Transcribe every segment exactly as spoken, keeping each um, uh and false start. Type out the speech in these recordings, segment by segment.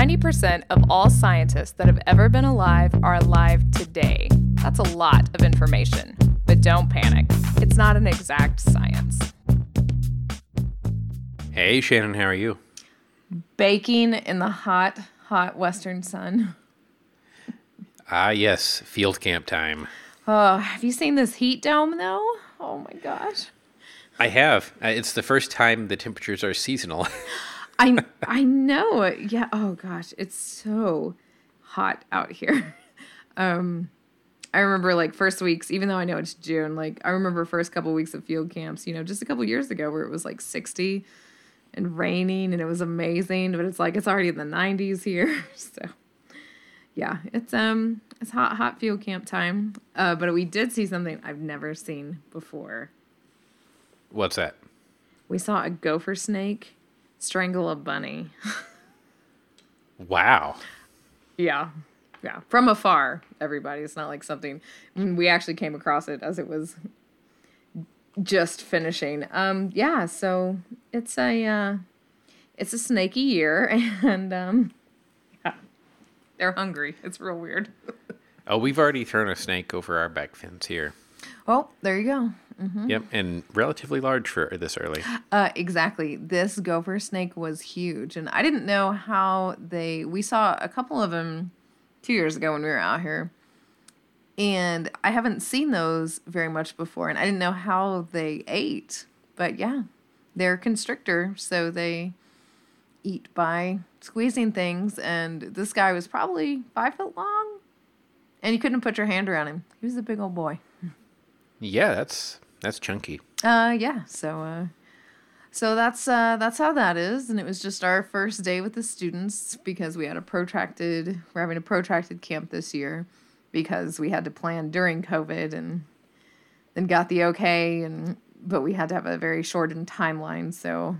ninety percent of all scientists that have ever been alive are alive today. That's a lot of information, but don't panic. It's not an exact science. Hey, Shannon, how are you? Baking in the hot, hot western sun. Ah, uh, yes, field camp time. Oh, have you seen this heat dome, though? Oh, my gosh. I have. It's the first time the temperatures are seasonal. I I know. Yeah. Oh, gosh. It's so hot out here. Um, I remember, like, first weeks, even though I know it's June, like, I remember first couple weeks of field camps, you know, just a couple years ago where it was, like, sixty and raining, and it was amazing. But it's, like, it's already in the nineties here. So, yeah. It's um it's hot, hot field camp time. Uh, but we did see something I've never seen before. What's that? We saw a gopher snake strangle a bunny. Wow. Yeah. Yeah. From afar, everybody. It's not like something... We actually came across it as it was just finishing. Um, yeah, so it's a uh, it's a snaky year, and um, yeah, they're hungry. It's real weird. Oh, we've already thrown a snake over our back fence here. Oh, there you go. Mm-hmm. Yep, and relatively large for this early. Uh, exactly. This gopher snake was huge, and I didn't know how they... We saw a couple of them two years ago when we were out here, and I haven't seen those very much before, and I didn't know how they ate, but yeah, they're a constrictor, so they eat by squeezing things, and this guy was probably five foot long, and you couldn't put your hand around him. He was a big old boy. Yeah, that's... That's chunky. Uh, yeah. So, uh, so that's uh, that's how that is, and it was just our first day with the students because we had a protracted. We're having a protracted camp this year because we had to plan during COVID and then got the okay, and but we had to have a very shortened timeline. So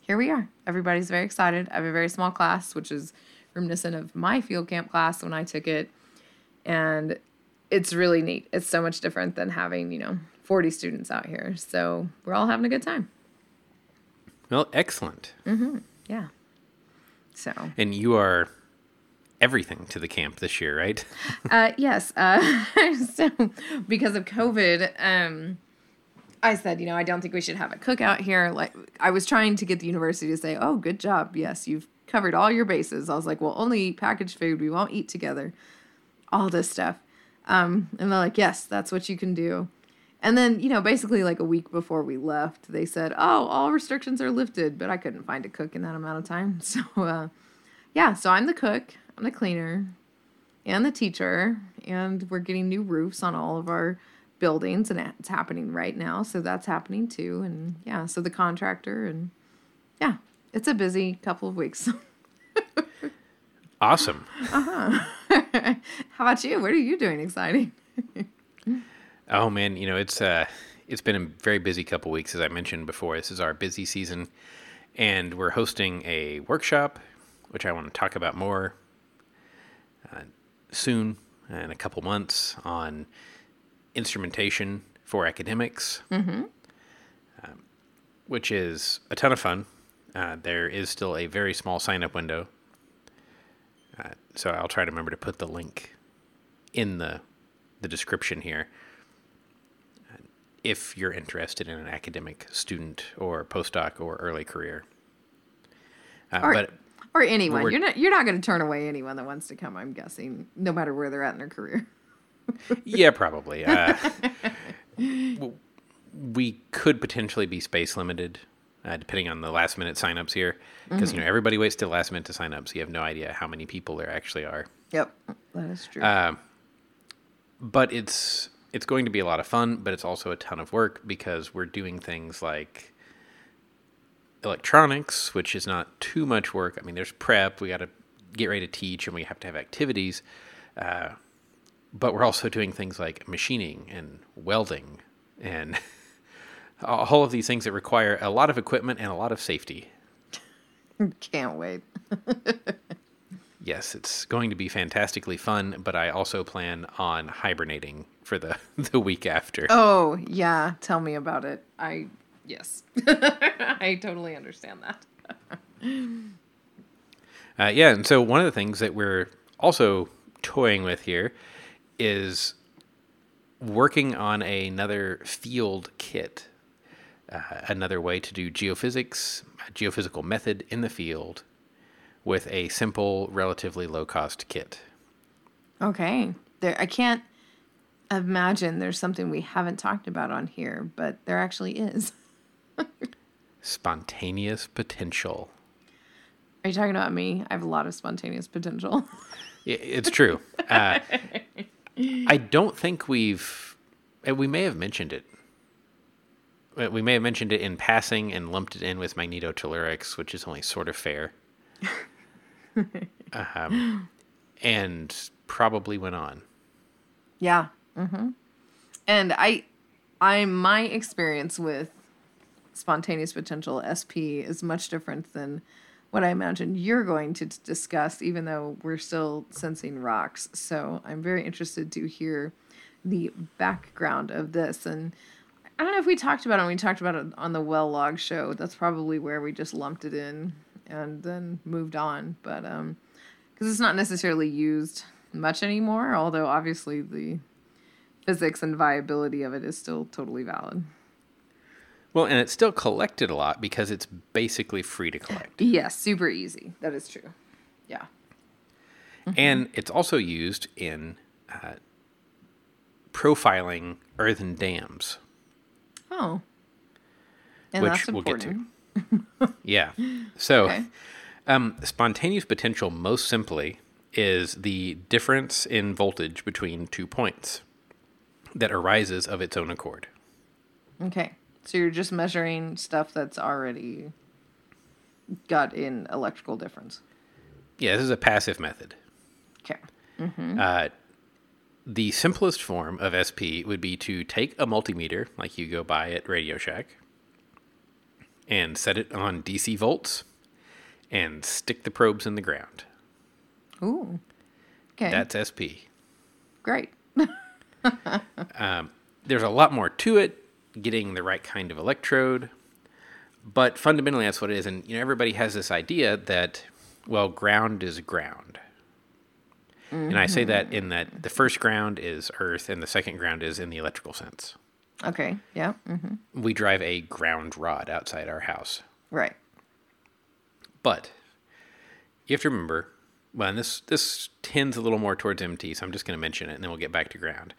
here we are. Everybody's very excited. I have a very small class, which is reminiscent of my field camp class when I took it, and it's really neat. It's so much different than having, you know, forty students out here, so we're all having a good time. Well, excellent. Mm-hmm. Yeah. So. And you are everything to the camp this year, right? uh, yes. Uh, so because of COVID, um, I said, you know, I don't think we should have a cookout here. Like, I was trying to get the university to say, "Oh, good job. Yes, you've covered all your bases." I was like, "We'll only eat packaged food. We won't eat together. All this stuff." Um, and they're like, "Yes, that's what you can do." And then, you know, basically like a week before we left, they said, "Oh, all restrictions are lifted," but I couldn't find a cook in that amount of time. So, uh, yeah, so I'm the cook, I'm the cleaner, and the teacher, and we're getting new roofs on all of our buildings, and it's happening right now, so that's happening too. And, yeah, so the contractor, and, yeah, it's a busy couple of weeks. Awesome. Uh-huh. How about you? What are you doing exciting? Oh, man, you know, it's uh, it's been a very busy couple weeks, as I mentioned before. This is our busy season, and we're hosting a workshop, which I want to talk about more uh, soon, in a couple months, on instrumentation for academics, mm-hmm. um, which is a ton of fun. Uh, there is still a very small sign-up window, uh, so I'll try to remember to put the link in the the description here. If you're interested in an academic student or postdoc or early career. Uh, or, but or anyone. You're not you're not going to turn away anyone that wants to come, I'm guessing, no matter where they're at in their career. Yeah, probably. Uh, we could potentially be space limited, uh, depending on the last minute signups here. Because, mm-hmm. you know, everybody waits till last minute to sign up, so you have no idea how many people there actually are. Yep, that is true. Uh, but it's... It's going to be a lot of fun, but it's also a ton of work because we're doing things like electronics, which is not too much work. I mean, there's prep. We got to get ready to teach, and we have to have activities. Uh, but we're also doing things like machining and welding and all of these things that require a lot of equipment and a lot of safety. Can't wait. Yes, it's going to be fantastically fun, but I also plan on hibernating for the, the week after. Oh, yeah. Tell me about it. I, yes. I totally understand that. Uh, yeah, and so one of the things that we're also toying with here is working on another field kit, uh, another way to do geophysics, a geophysical method in the field with a simple, relatively low-cost kit. Okay. There, I can't imagine there's something we haven't talked about on here, but there actually is. Spontaneous potential. Are you talking about me? I have a lot of spontaneous potential. It's true. Uh, I don't think we've... We may have mentioned it. We may have mentioned it in passing and lumped it in with magnetotellurics, which is only sort of fair. um, and probably went on. Yeah. Mm-hmm. And I, I, my experience with spontaneous potential, S P, is much different than what I imagine you're going to discuss, even though we're still sensing rocks. So I'm very interested to hear the background of this. And I don't know if we talked about it. We talked about it on the Well Log show. That's probably where we just lumped it in and then moved on. But um, because it's not necessarily used much anymore, although obviously the physics and viability of it is still totally valid. Well, and it's still collected a lot because it's basically free to collect. Yes, yeah, super easy. That is true. Yeah. Mm-hmm. And it's also used in uh, profiling earthen dams. Oh. And which that's important. We'll get to. Yeah. So okay. um, spontaneous potential, most simply, is the difference in voltage between two points that arises of its own accord. Okay. So you're just measuring stuff that's already got in electrical difference. Yeah, this is a passive method. Okay. Mm-hmm. Uh, the simplest form of S P would be to take a multimeter, like you go buy at Radio Shack, and set it on D C volts and stick the probes in the ground. Ooh. Okay. That's S P. Great. um, there's a lot more to it. Getting the right kind of electrode, but fundamentally that's what it is. And you know, everybody has this idea that, well, ground is ground. Mm-hmm. And I say that in that the first ground is earth and the second ground is in the electrical sense. Okay. Yeah. Mm-hmm. We drive a ground rod outside our house. Right. But you have to remember, well, and this this tends a little more towards M T, so I'm just going to mention it and then we'll get back to ground,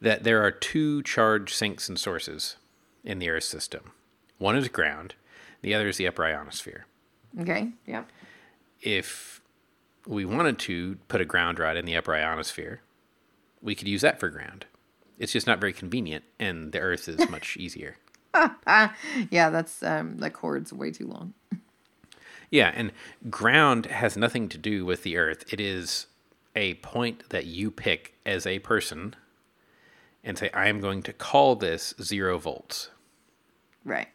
that there are two charge sinks and sources in the Earth system. One is ground, the other is the upper ionosphere. Okay, yeah. If we wanted to put a ground rod in the upper ionosphere, we could use that for ground. It's just not very convenient, and the Earth is much easier. Yeah, that's um, the cord's way too long. Yeah, and ground has nothing to do with the Earth. It is a point that you pick as a person and say, I am going to call this zero volts. Right.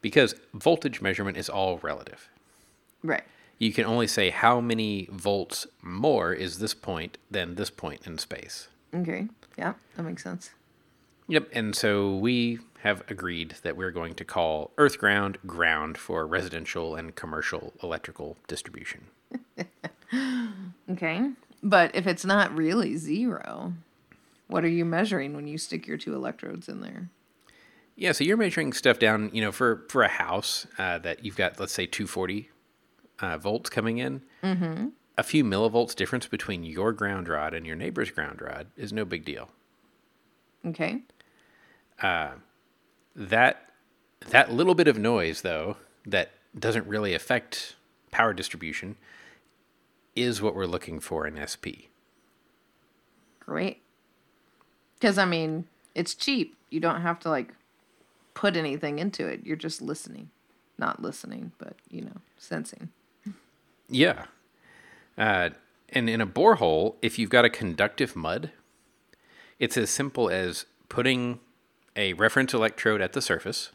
Because voltage measurement is all relative. Right. You can only say how many volts more is this point than this point in space. Okay. Yeah, that makes sense. Yep. And so we have agreed that we're going to call earth ground ground for residential and commercial electrical distribution. Okay. But if it's not really zero, what are you measuring when you stick your two electrodes in there? Yeah, so you're measuring stuff down, you know, for, for a house uh, that you've got, let's say, two hundred forty uh, volts coming in. Mm-hmm. A few millivolts difference between your ground rod and your neighbor's ground rod is no big deal. Okay. Uh, that that little bit of noise, though, that doesn't really affect power distribution is what we're looking for in S P. Great. Because, I mean, it's cheap. You don't have to, like, put anything into it. You're just listening. Not listening, but, you know, sensing. Yeah. Uh, and in a borehole, if you've got a conductive mud, it's as simple as putting a reference electrode at the surface,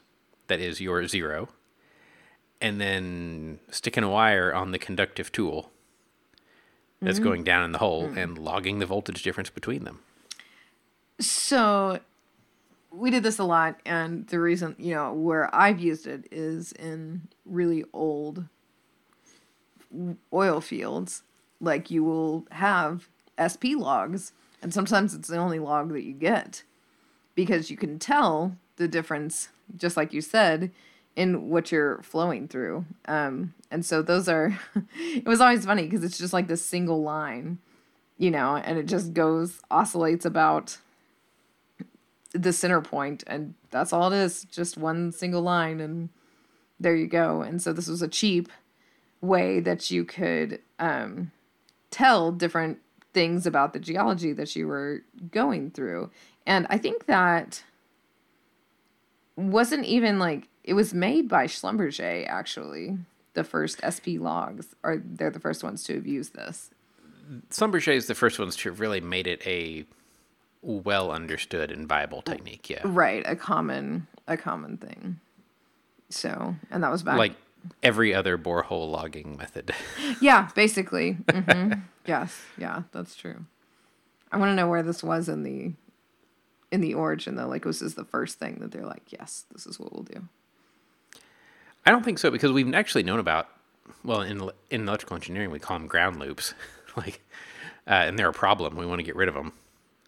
that is your zero, and then sticking a wire on the conductive tool that's mm-hmm. going down in the hole mm-hmm. and logging the voltage difference between them. So we did this a lot, and the reason, you know, where I've used it is in really old oil fields, like you will have S P logs, and sometimes it's the only log that you get, because you can tell the difference, just like you said, in what you're flowing through. Um, and so those are, it was always funny because it's just like this single line, you know, and it just goes, oscillates about the center point, and that's all it is, just one single line, and there you go. And so this was a cheap way that you could um, tell different things about the geology that you were going through. And I think that wasn't even like, it was made by Schlumberger, actually, the first S P logs, or they're the first ones to have used this. Schlumberger is the first ones to have really made it a well understood and viable technique, yeah. Right, a common a common thing. So, and that was back like every other borehole logging method. Yeah, basically. Mm-hmm. Yes, yeah, that's true. I want to know where this was in the in the origin though. Like, was this the first thing that they're like, yes, this is what we'll do? I don't think so, because we've actually known about, well, in in electrical engineering, we call them ground loops, like, uh, and they're a problem. We want to get rid of them.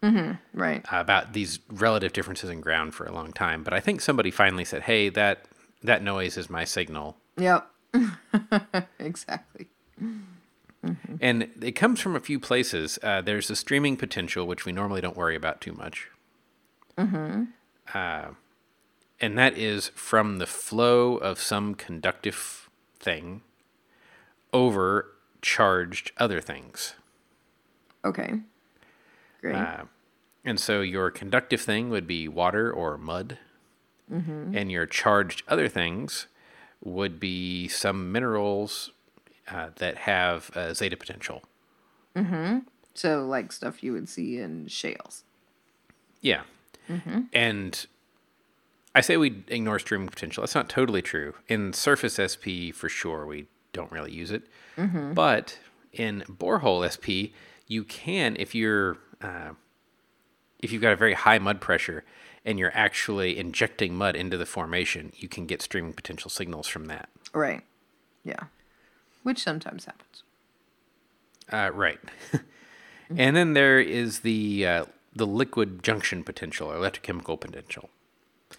Mm-hmm, right. Uh, about these relative differences in ground for a long time. But I think somebody finally said, hey, that that noise is my signal. Yep. Exactly. Mm-hmm. And it comes from a few places. Uh, there's the streaming potential, which we normally don't worry about too much. Mm-hmm. Uh And that is from the flow of some conductive thing over charged other things. Okay. Great. Uh, and so your conductive thing would be water or mud. Mm-hmm. And your charged other things would be some minerals uh, that have uh, zeta potential. Mm-hmm. So like stuff you would see in shales. Yeah. Mm-hmm. And I say we ignore streaming potential. That's not totally true. In surface S P, for sure, we don't really use it. Mm-hmm. But in borehole S P, you can, if you're, uh, if you've got a very high mud pressure and you're actually injecting mud into the formation, you can get streaming potential signals from that. Right. Yeah. Which sometimes happens. Uh, right. Mm-hmm. And then there is the uh, the liquid junction potential or electrochemical potential.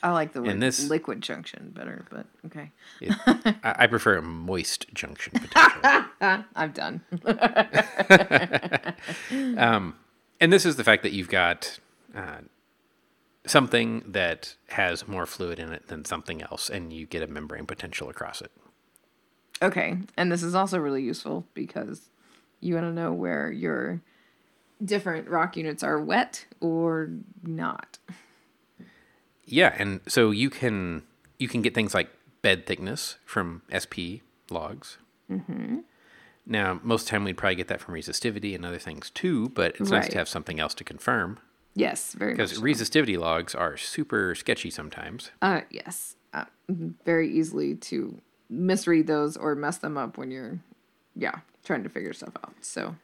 I like the word this, liquid junction better, but okay. It, I prefer a moist junction potential. I'm done. um, and this is the fact that you've got uh, something that has more fluid in it than something else, and you get a membrane potential across it. Okay, and this is also really useful because you want to know where your different rock units are wet or not. Yeah, and so you can you can get things like bed thickness from S P logs. Mm-hmm. Now, most of the time we'd probably get that from resistivity and other things too, but it's right. Nice to have something else to confirm. Yes, very much so. Because resistivity logs are super sketchy sometimes. Uh, yes, uh, very easily to misread those or mess them up when you're, yeah, trying to figure stuff out, so...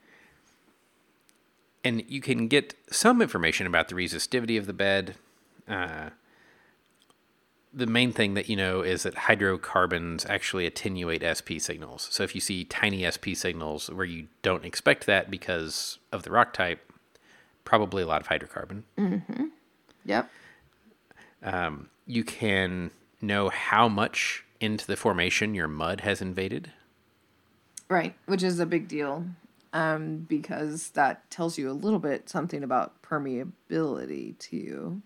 And you can get some information about the resistivity of the bed. Uh The main thing that you know is that hydrocarbons actually attenuate S P signals. So if you see tiny S P signals where you don't expect that because of the rock type, probably a lot of hydrocarbon. Mm-hmm. Yep. Um, you can know how much into the formation your mud has invaded. Right, which is a big deal um, because that tells you a little bit something about permeability too.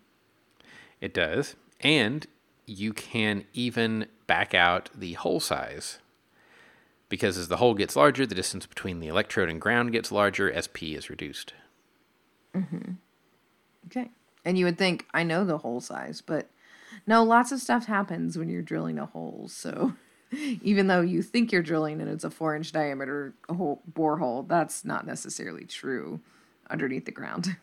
It does. And you can even back out the hole size, because as the hole gets larger, the distance between the electrode and ground gets larger, S P is reduced. Mm-hmm. Okay. And you would think, I know the hole size, but no, lots of stuff happens when you're drilling a hole. So even though you think you're drilling and it's a four-inch diameter hole, borehole, that's not necessarily true underneath the ground.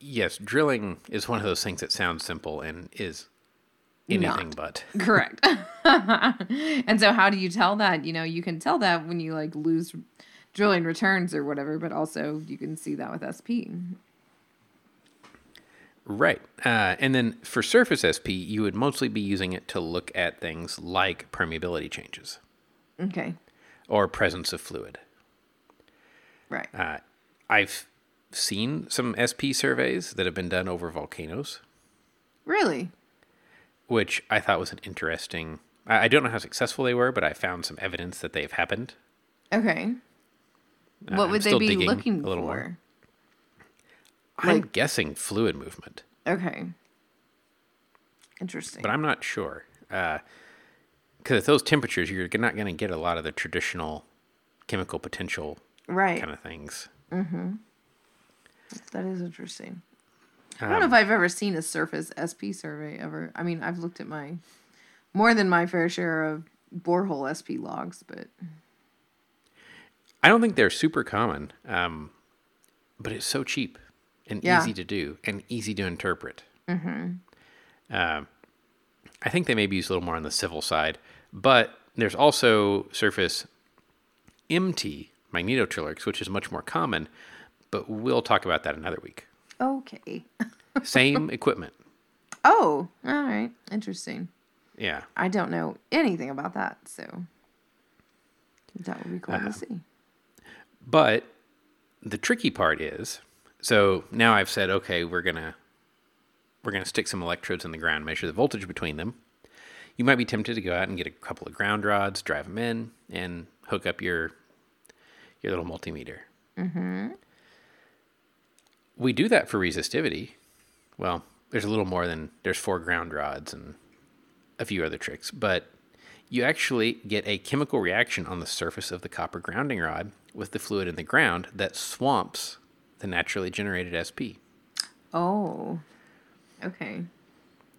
Yes, drilling is one of those things that sounds simple and is... Anything Not. But. Correct. And so how do you tell that? You know, you can tell that when you like lose drilling returns or whatever, but also you can see that with S P. Right. Uh, and then for surface S P, you would mostly be using it to look at things like permeability changes. Okay. or presence of fluid. Right. Uh, I've seen some S P surveys that have been done over volcanoes. Really? Which I thought was an interesting... I don't know how successful they were, but I found some evidence that they've happened. Okay. Uh, what would they be looking for? I'm like, guessing fluid movement. Okay. Interesting. But I'm not sure. Because uh, at those temperatures, you're not going to get a lot of the traditional chemical potential right. kind of things. Mm-hmm. That is interesting. Um, I don't know if I've ever seen a surface S P survey ever. I mean, I've looked at my... more than my fair share of borehole S P logs, but... I don't think they're super common, um, but it's so cheap and yeah. easy to do and easy to interpret. Mm-hmm. Uh, I think they may be used a little more on the civil side, but there's also surface M T, magnetotellurics, which is much more common, but we'll talk about that another week. Okay. Same equipment. Oh, all right. Interesting. Yeah. I don't know anything about that, so that would be cool uh, to see. But the tricky part is, so now I've said, okay, we're gonna we're gonna stick some electrodes in the ground, measure the voltage between them. You might be tempted to go out and get a couple of ground rods, drive them in, and hook up your your little multimeter. Mm-hmm. We do that for resistivity. Well, there's a little more than there's four ground rods and a few other tricks, but you actually get a chemical reaction on the surface of the copper grounding rod with the fluid in the ground that swamps the naturally generated S P. Oh, okay.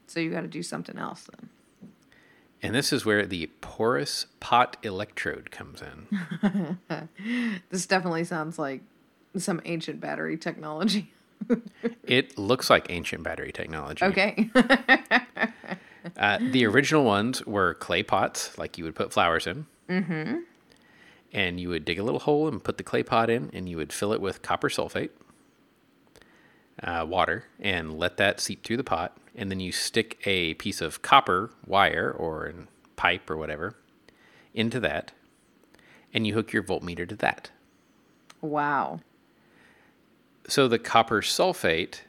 So you got to do something else then. And this is where the porous pot electrode comes in. This definitely sounds like some ancient battery technology. It looks like ancient battery technology. Okay. Uh, the original ones were clay pots, like you would put flowers in. Mm-hmm. And you would dig a little hole and put the clay pot in, and you would fill it with copper sulfate, uh, water, and let that seep through the pot. And then you stick a piece of copper wire or pipe or whatever into that, and you hook your voltmeter to that. Wow. So the copper sulfate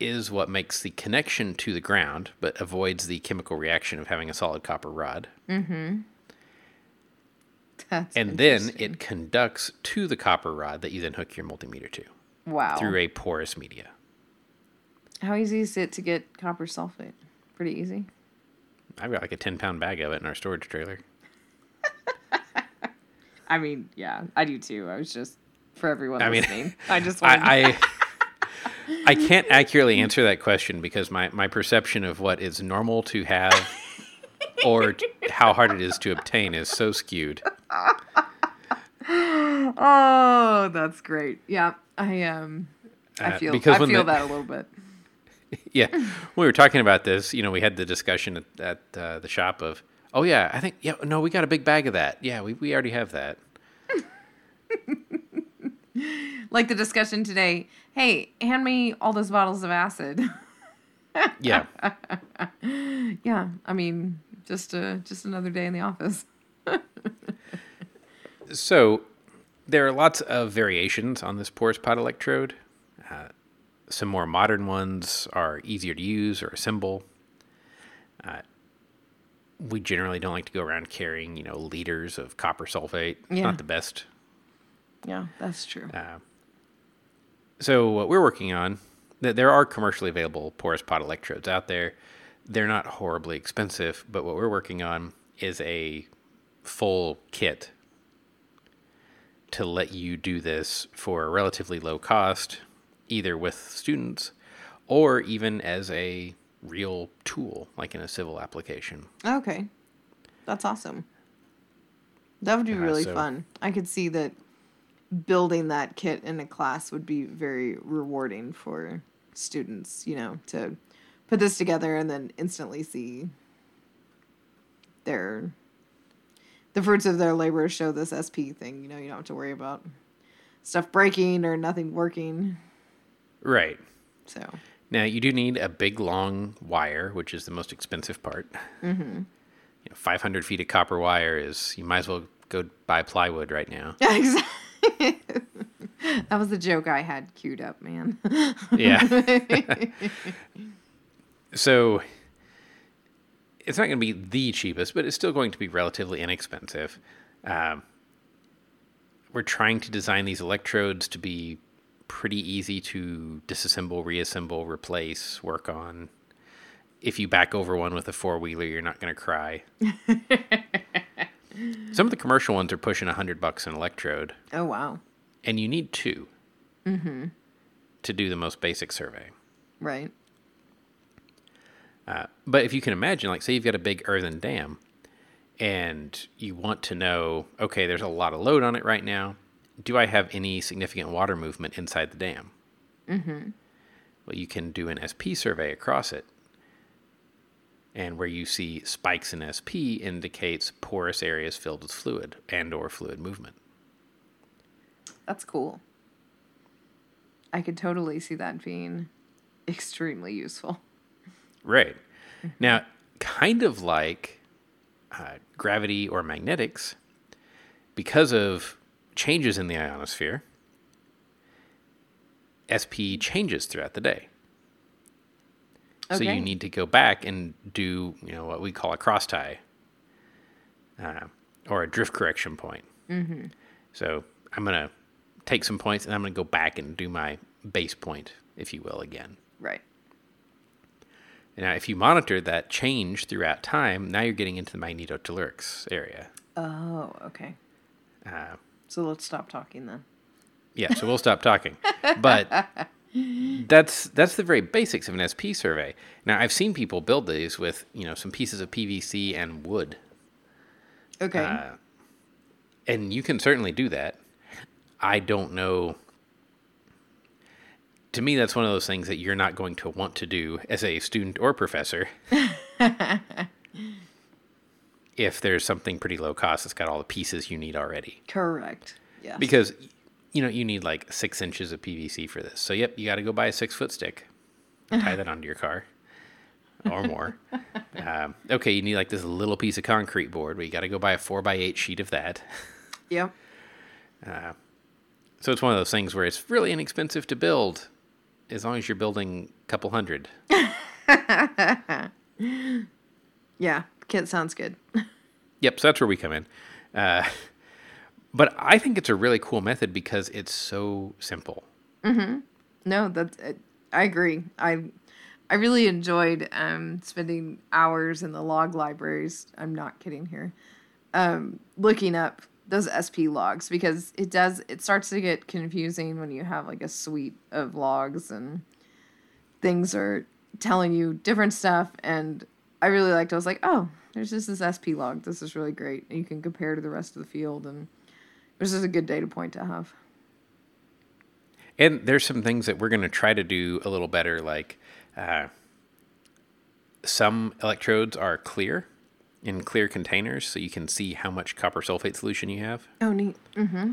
is what makes the connection to the ground, but avoids the chemical reaction of having a solid copper rod. Mm-hmm. That's and then it conducts to the copper rod that you then hook your multimeter to. Wow. Through a porous media. How easy is it to get copper sulfate? Pretty easy. I've got like a ten-pound bag of it in our storage trailer. I mean, yeah, I do too. I was just, for everyone I listening, mean, I just wanted I, to... I, I can't accurately answer that question because my, my perception of what is normal to have or t- how hard it is to obtain is so skewed. Oh, that's great. Yeah, I um, I feel, uh, I feel the, that a little bit. Yeah, when we were talking about this, you know, we had the discussion at, at uh, the shop of, oh yeah, I think, yeah, no, we got a big bag of that. Yeah, we we already have that. Like the discussion today, hey, hand me all those bottles of acid. Yeah. Yeah, I mean, just uh, just another day in the office. So there are lots of variations on this porous pot electrode. Uh, some more modern ones are easier to use or assemble. Uh, we generally don't like to go around carrying, you know, liters of copper sulfate. It's yeah. not the best. Yeah, that's true. Uh, so what we're working on, th- there are commercially available porous pot electrodes out there. They're not horribly expensive, but what we're working on is a full kit to let you do this for a relatively low cost, either with students or even as a real tool, like in a civil application. Okay. That's awesome. That would be uh, really so, fun. I could see that building that kit in a class would be very rewarding for students, you know, to put this together and then instantly see their the fruits of their labor show this S P thing. You know, you don't have to worry about stuff breaking or nothing working. Right. So now you do need a big, long wire, which is the most expensive part. Mm-hmm. You know, five hundred feet of copper wire is, you might as well go buy plywood right now. Exactly. That was the joke I had queued up, man. Yeah. So it's not going to be the cheapest, but it's still going to be relatively inexpensive. Um, we're trying to design these electrodes to be pretty easy to disassemble, reassemble, replace, work on. If you back over one with a four-wheeler, you're not going to cry. Some of the commercial ones are pushing one hundred bucks an electrode. Oh, wow. And you need two mm-hmm. to do the most basic survey. Right. Uh, but if you can imagine, like, say you've got a big earthen dam, and you want to know, okay, there's a lot of load on it right now. Do I have any significant water movement inside the dam? Mm-hmm. Well, you can do an S P survey across it. And where you see spikes in S P indicates porous areas filled with fluid and or fluid movement. That's cool. I could totally see that being extremely useful. Right. Now, kind of like uh, gravity or magnetics, because of changes in the ionosphere, S P changes throughout the day. Okay. So you need to go back and do, you know, what we call a cross tie uh, or a drift correction point. Mm-hmm. So I'm going to take some points and I'm going to go back and do my base point, if you will, again. Right. Now, if you monitor that change throughout time, now you're getting into the magnetotellurics area. Oh, okay. Uh, so let's stop talking then. Yeah, so we'll stop talking. But... That's that's the very basics of an S P survey. Now, I've seen people build these with, you know, some pieces of P V C and wood. Okay. Uh, and you can certainly do that. I don't know. To me, that's one of those things that you're not going to want to do as a student or professor. If there's something pretty low cost that's got all the pieces you need already. Correct. Yeah. Because... You know, you need like six inches of P V C for this. So, yep, you got to go buy a six-foot stick. Tie that onto your car or more. um, okay, you need like this little piece of concrete board, but you got to go buy a four by eight sheet of that. Yep. Uh, so it's one of those things where it's really inexpensive to build as long as you're building a couple hundred. Yeah, it sounds good. Yep, so that's where we come in. Uh But I think it's a really cool method because it's so simple. Mm-hmm. No, that's it. I agree. I I really enjoyed um, spending hours in the log libraries. I'm not kidding here. Um, looking up those S P logs because it does. It starts to get confusing when you have like a suite of logs and things are telling you different stuff. And I really liked it. I was like, oh, there's just this S P log. This is really great. And you can compare to the rest of the field and. This is a good data point to have. And there's some things that we're going to try to do a little better, like uh, some electrodes are clear in clear containers, so you can see how much copper sulfate solution you have. Oh, neat. Mm-hmm.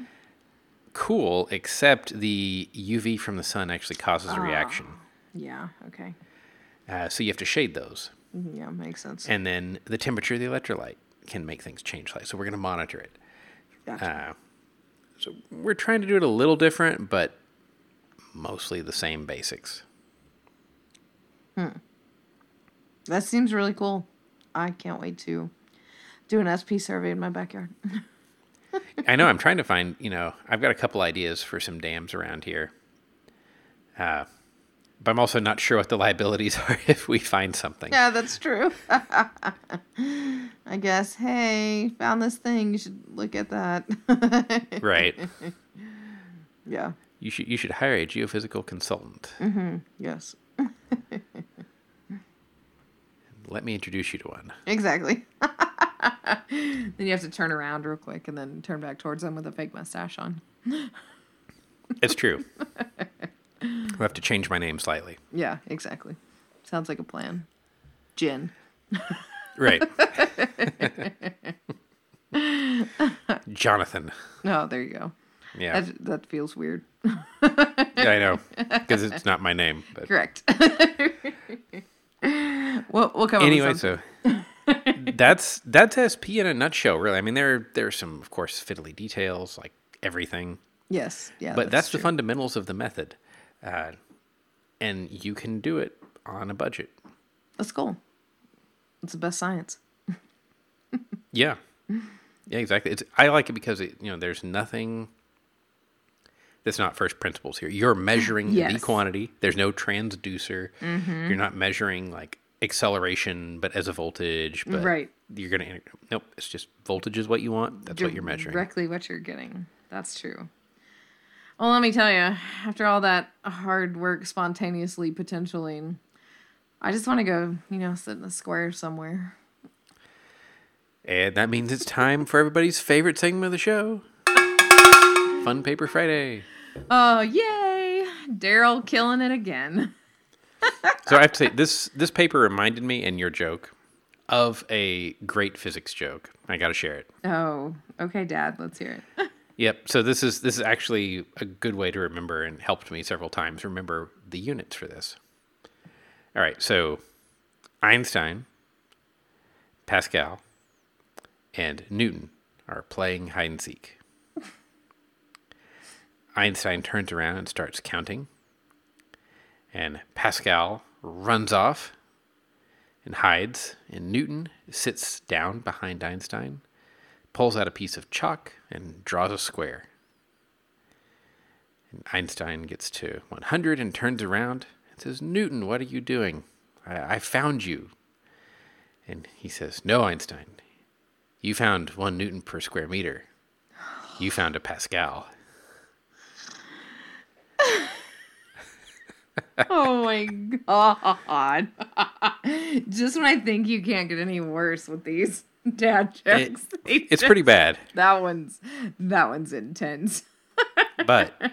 Cool, except the U V from the sun actually causes a uh, reaction. Yeah, okay. Uh, so you have to shade those. Yeah, makes sense. And then the temperature of the electrolyte can make things change light, so we're going to monitor it. Gotcha. Uh, so we're trying to do it a little different, but mostly the same basics. Hmm. That seems really cool. I can't wait to do an S P survey in my backyard. I know. I'm trying to find, you know, I've got a couple ideas for some dams around here. Uh, but I'm also not sure what the liabilities are if we find something. Yeah, that's true. I guess, hey, found this thing. You should look at that. Right. Yeah. You should you should hire a geophysical consultant. Mm-hmm. Yes. Let me introduce you to one. Exactly. Then you have to turn around real quick and then turn back towards them with a fake mustache on. It's true. I'll have to change my name slightly. Yeah, exactly. Sounds like a plan. Jin. Right. Jonathan. Oh, there you go. Yeah. That, that feels weird. Yeah, I know. Because it's not my name. But. Correct. we'll, we'll come up with something. Anyway, so mean, that's that's S P in a nutshell, really. I mean, there there are some, of course, fiddly details, like everything. Yes, yeah. But that's, that's the fundamentals of the method. Uh, and you can do it on a budget. That's cool. It's the best science. Yeah. Yeah, exactly. It's, I like it because, it, you know, there's nothing that's not first principles here. You're measuring yes. the quantity. There's no transducer. Mm-hmm. You're not measuring, like, acceleration, but as a voltage. But right. You're going to... Nope. It's just voltage is what you want. That's Dir- what you're measuring. Directly what you're getting. That's true. Well, let me tell you, after all that hard work spontaneously potentially, I just want to go, you know, sit in a square somewhere. And that means it's time for everybody's favorite segment of the show. Fun Paper Friday. Oh, yay. Daryl killing it again. So I have to say, this, this paper reminded me, and your joke, of a great physics joke. I got to share it. Oh, okay, Dad. Let's hear it. Yep. So this is this is actually a good way to remember, and helped me several times remember the units for this. All right. So Einstein, Pascal, and Newton are playing hide and seek. Einstein turns around and starts counting. And Pascal runs off and hides. And Newton sits down behind Einstein, pulls out a piece of chalk, and draws a square. And Einstein gets to one hundred and turns around and says, "Newton, what are you doing? I, I found you." And he says, "No, Einstein. You found one Newton per square meter. You found a Pascal." Oh my God. Just when I think you can't get any worse with these dad jokes. It, it's pretty bad. That one's that one's intense. But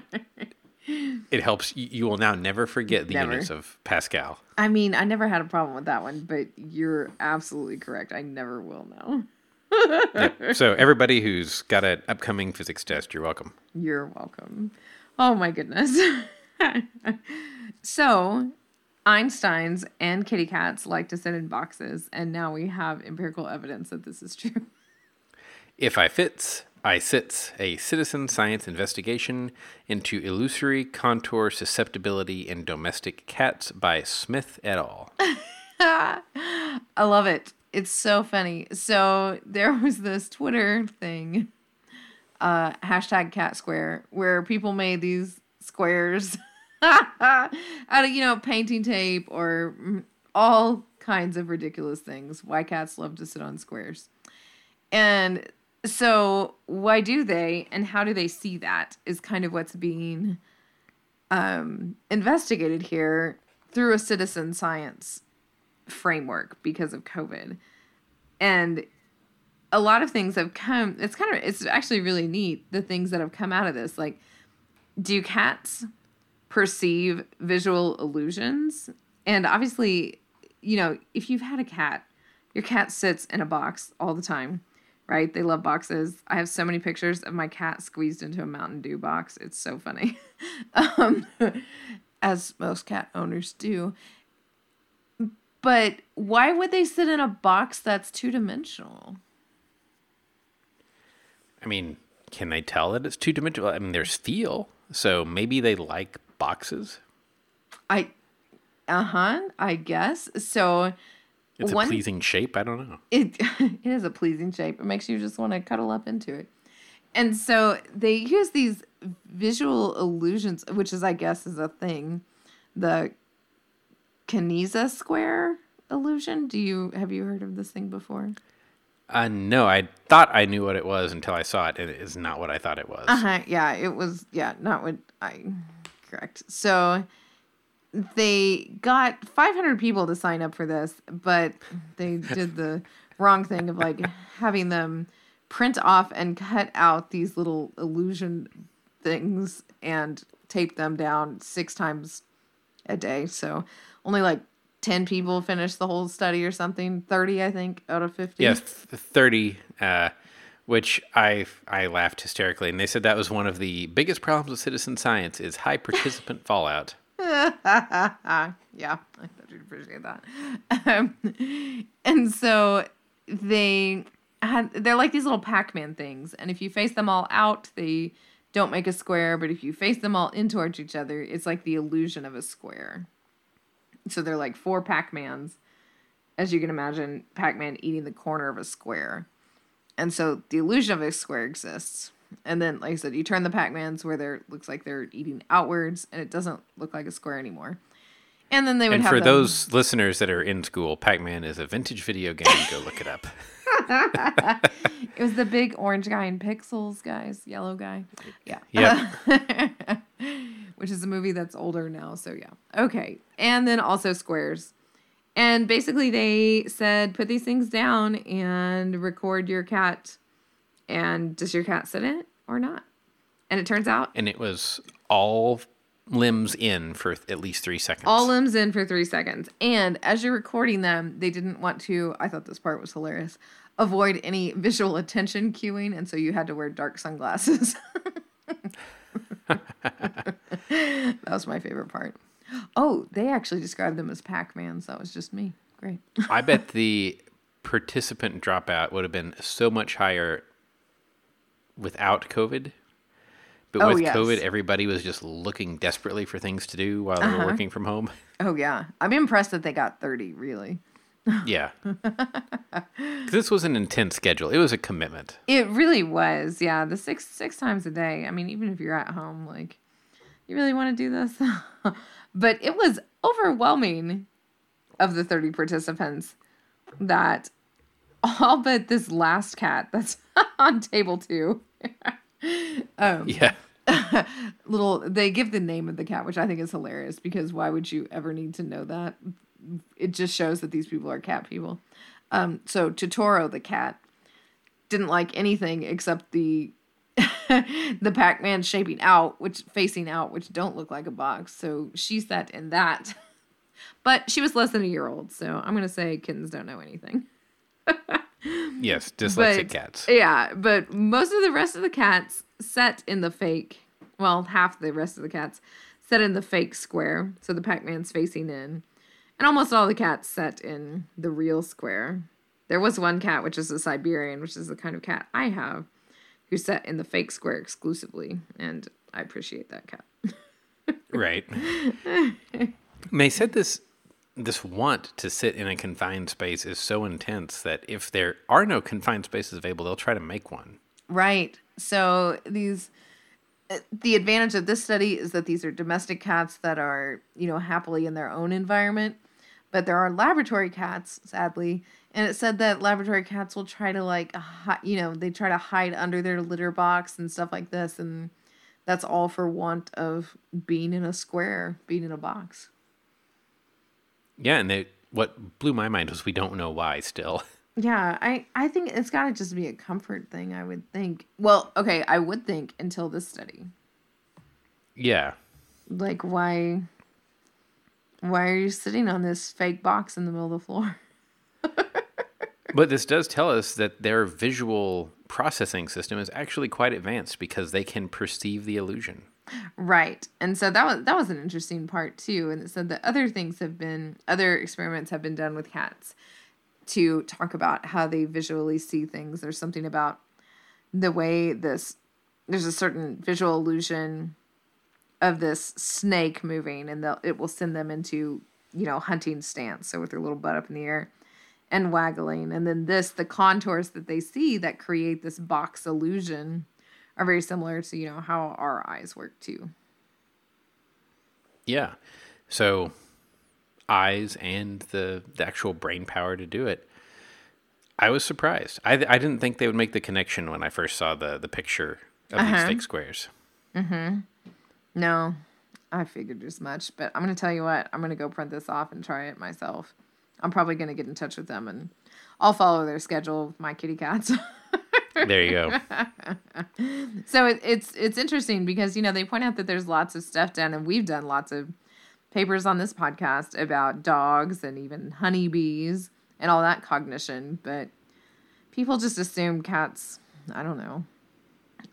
it helps. You will now never forget the never. units of Pascal. I mean, I never had a problem with that one, but you're absolutely correct. I never will know. Yep. So everybody who's got an upcoming physics test, you're welcome. You're welcome. Oh my goodness. So, Einsteins and kitty cats like to sit in boxes, and now we have empirical evidence that this is true. If I fits, I sits, a citizen science investigation into illusory contour susceptibility in domestic cats by Smith et al. I love it. It's so funny. So, there was this Twitter thing, uh, hashtag cat square, where people made these squares out of, you know, painting tape or all kinds of ridiculous things. Why cats love to sit on squares. And so why do they, and how do they see that is kind of what's being um, investigated here through a citizen science framework because of COVID. And a lot of things have come, it's kind of, it's actually really neat, the things that have come out of this. Like, do cats perceive visual illusions? And obviously, you know, if you've had a cat, your cat sits in a box all the time, right? They love boxes. I have so many pictures of my cat squeezed into a Mountain Dew box. It's so funny. um, as most cat owners do. But why would they sit in a box that's two-dimensional? I mean, can they tell that it's two-dimensional? I mean, there's feel. So maybe they like boxes. I, uh-huh, I guess. So it's one, a pleasing shape. I don't know. It, it is a pleasing shape. It makes you just want to cuddle up into it. And so they use these visual illusions, which is, I guess, is a thing. The Kanizsa Square illusion. Do you, have you heard of this thing before? Uh, no, I thought I knew what it was until I saw it, and it is not what I thought it was. Uh-huh, yeah, it was, yeah, not what I, correct. So they got five hundred people to sign up for this, but they did the wrong thing of, like, having them print off and cut out these little illusion things and tape them down six times a day. So only, like, ten people finished the whole study or something. thirty, I think, out of fifty. Yes, thirty, uh, which I I laughed hysterically. And they said that was one of the biggest problems with citizen science is high participant fallout. Yeah, I thought you'd appreciate that. Um, and so they had, they're like these little Pac-Man things, and if you face them all out, they don't make a square, but if you face them all in towards each other, it's like the illusion of a square. So they're like four Pac-Mans, as you can imagine, Pac-Man eating the corner of a square. And so the illusion of a square exists. And then, like I said, you turn the Pac-Mans where they're looks like they're eating outwards, and it doesn't look like a square anymore. And then they would and have And for them... those listeners that are in school, Pac-Man is a vintage video game. Go look it up. It was the big orange guy in Pixels, guys. Yellow guy. Yeah. Yeah. Which is a movie that's older now, so yeah. Okay. And then also squares. And basically they said, put these things down and record your cat. And does your cat sit in it or not? And it turns out... And it was all limbs in for th- at least three seconds. All limbs in for three seconds. And as you're recording them, they didn't want to... I thought this part was hilarious. Avoid any visual attention cueing. And so you had to wear dark sunglasses. That was my favorite part. Oh, they actually described them as Pac-Man, so that was just me. Great. I bet the participant dropout would have been so much higher without COVID. But oh, with yes. COVID, everybody was just looking desperately for things to do while uh-huh. they were working from home. Oh, yeah. I'm impressed that they got thirty, really. Yeah. This was an intense schedule. It was a commitment. It really was, yeah. The six six times a day. I mean, even if you're at home, like, you really want to do this? But it was overwhelming of the thirty participants that all but this last cat that's on table two. um, yeah. little, they give the name of the cat, which I think is hilarious because why would you ever need to know that? It just shows that these people are cat people. Um, so Totoro, the cat, didn't like anything except the the Pac-Man shaping out, which facing out, which don't look like a box. So she sat in that. But she was less than a year old, so I'm going to say kittens don't know anything. Yes, dyslexic but, cats. Yeah, but most of the rest of the cats sat in the fake, well, half the rest of the cats sat in the fake square, so the Pac-Man's facing in. And almost all the cats sat in the real square. There was one cat, which is a Siberian, which is the kind of cat I have, who sat in the fake square exclusively, and I appreciate that cat. Right. They said this this want to sit in a confined space is so intense that if there are no confined spaces available, they'll try to make one. Right. So these the advantage of this study is that these are domestic cats that are, you know, happily in their own environment, but there are laboratory cats, sadly. And it said that laboratory cats will try to, like, you know, they try to hide under their litter box and stuff like this. And that's all for want of being in a square, being in a box. Yeah, and they, what blew my mind was we don't know why still. Yeah, I, I think it's got to just be a comfort thing, I would think. Well, okay, I would think until this study. Yeah. Like, why, why are you sitting on this fake box in the middle of the floor? But this does tell us that their visual processing system is actually quite advanced because they can perceive the illusion. Right. And so that was that was an interesting part, too. And it said that other things have been, other experiments have been done with cats to talk about how they visually see things. There's something about the way this, there's a certain visual illusion of this snake moving, and it will send them into, you know, hunting stance. So with their little butt up in the air. And waggling. And then this, the contours that they see that create this box illusion are very similar to, you know, how our eyes work too. Yeah. So eyes and the, the actual brain power to do it. I was surprised. I I didn't think they would make the connection when I first saw the, the picture of uh-huh. these fake squares. Mm-hmm. No, I figured as much. But I'm going to tell you what. I'm going to go print this off and try it myself. I'm probably going to get in touch with them, and I'll follow their schedule with my kitty cats. There you go. So it, it's it's interesting because, you know, they point out that there's lots of stuff done, and we've done lots of papers on this podcast about dogs and even honeybees and all that cognition. But people just assume cats, I don't know,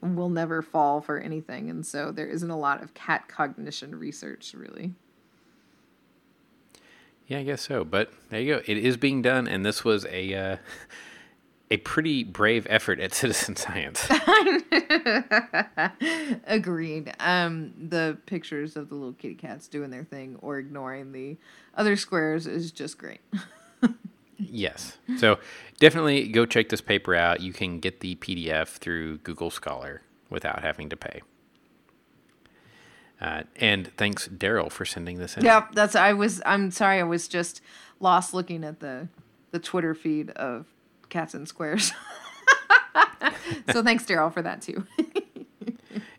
will never fall for anything. And so there isn't a lot of cat cognition research, really. Yeah, I guess so. But there you go. It is being done, and this was a uh, a pretty brave effort at citizen science. Agreed. Um, the pictures of the little kitty cats doing their thing or ignoring the other squares is just great. Yes. So definitely go check this paper out. You can get the P D F through Google Scholar without having to pay. Uh, and thanks, Daryl, for sending this in. Yep, that's. I was. I'm sorry. I was just lost looking at the the Twitter feed of cats and squares. So thanks, Daryl, for that too.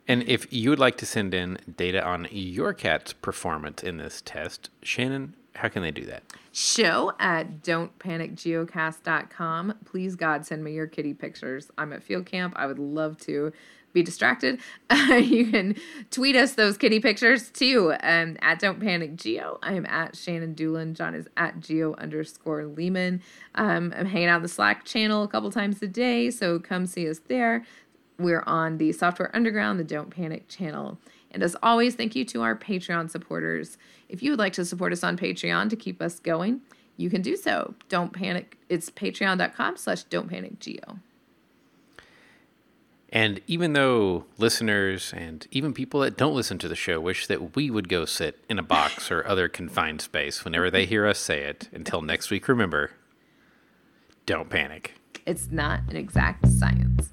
And if you would like to send in data on your cat's performance in this test, Shannon, how can they do that? Show at don't panic geocast dot com. Please, God, send me your kitty pictures. I'm at field camp. I would love to be distracted. Uh, you can tweet us those kitty pictures too. Um, at Don't Panic Geo. I am at Shannon Doolin. John is at Geo underscore Lehman. Um, I'm hanging out the Slack channel a couple times a day, so come see us there. We're on the Software Underground, the Don't Panic channel. And as always, thank you to our Patreon supporters. If you would like to support us on Patreon to keep us going, you can do so. Don't Panic. It's patreon.com slash Don't Panic Geo. And even though listeners and even people that don't listen to the show wish that we would go sit in a box or other confined space whenever they hear us say it, until next week, remember, don't panic. It's not an exact science.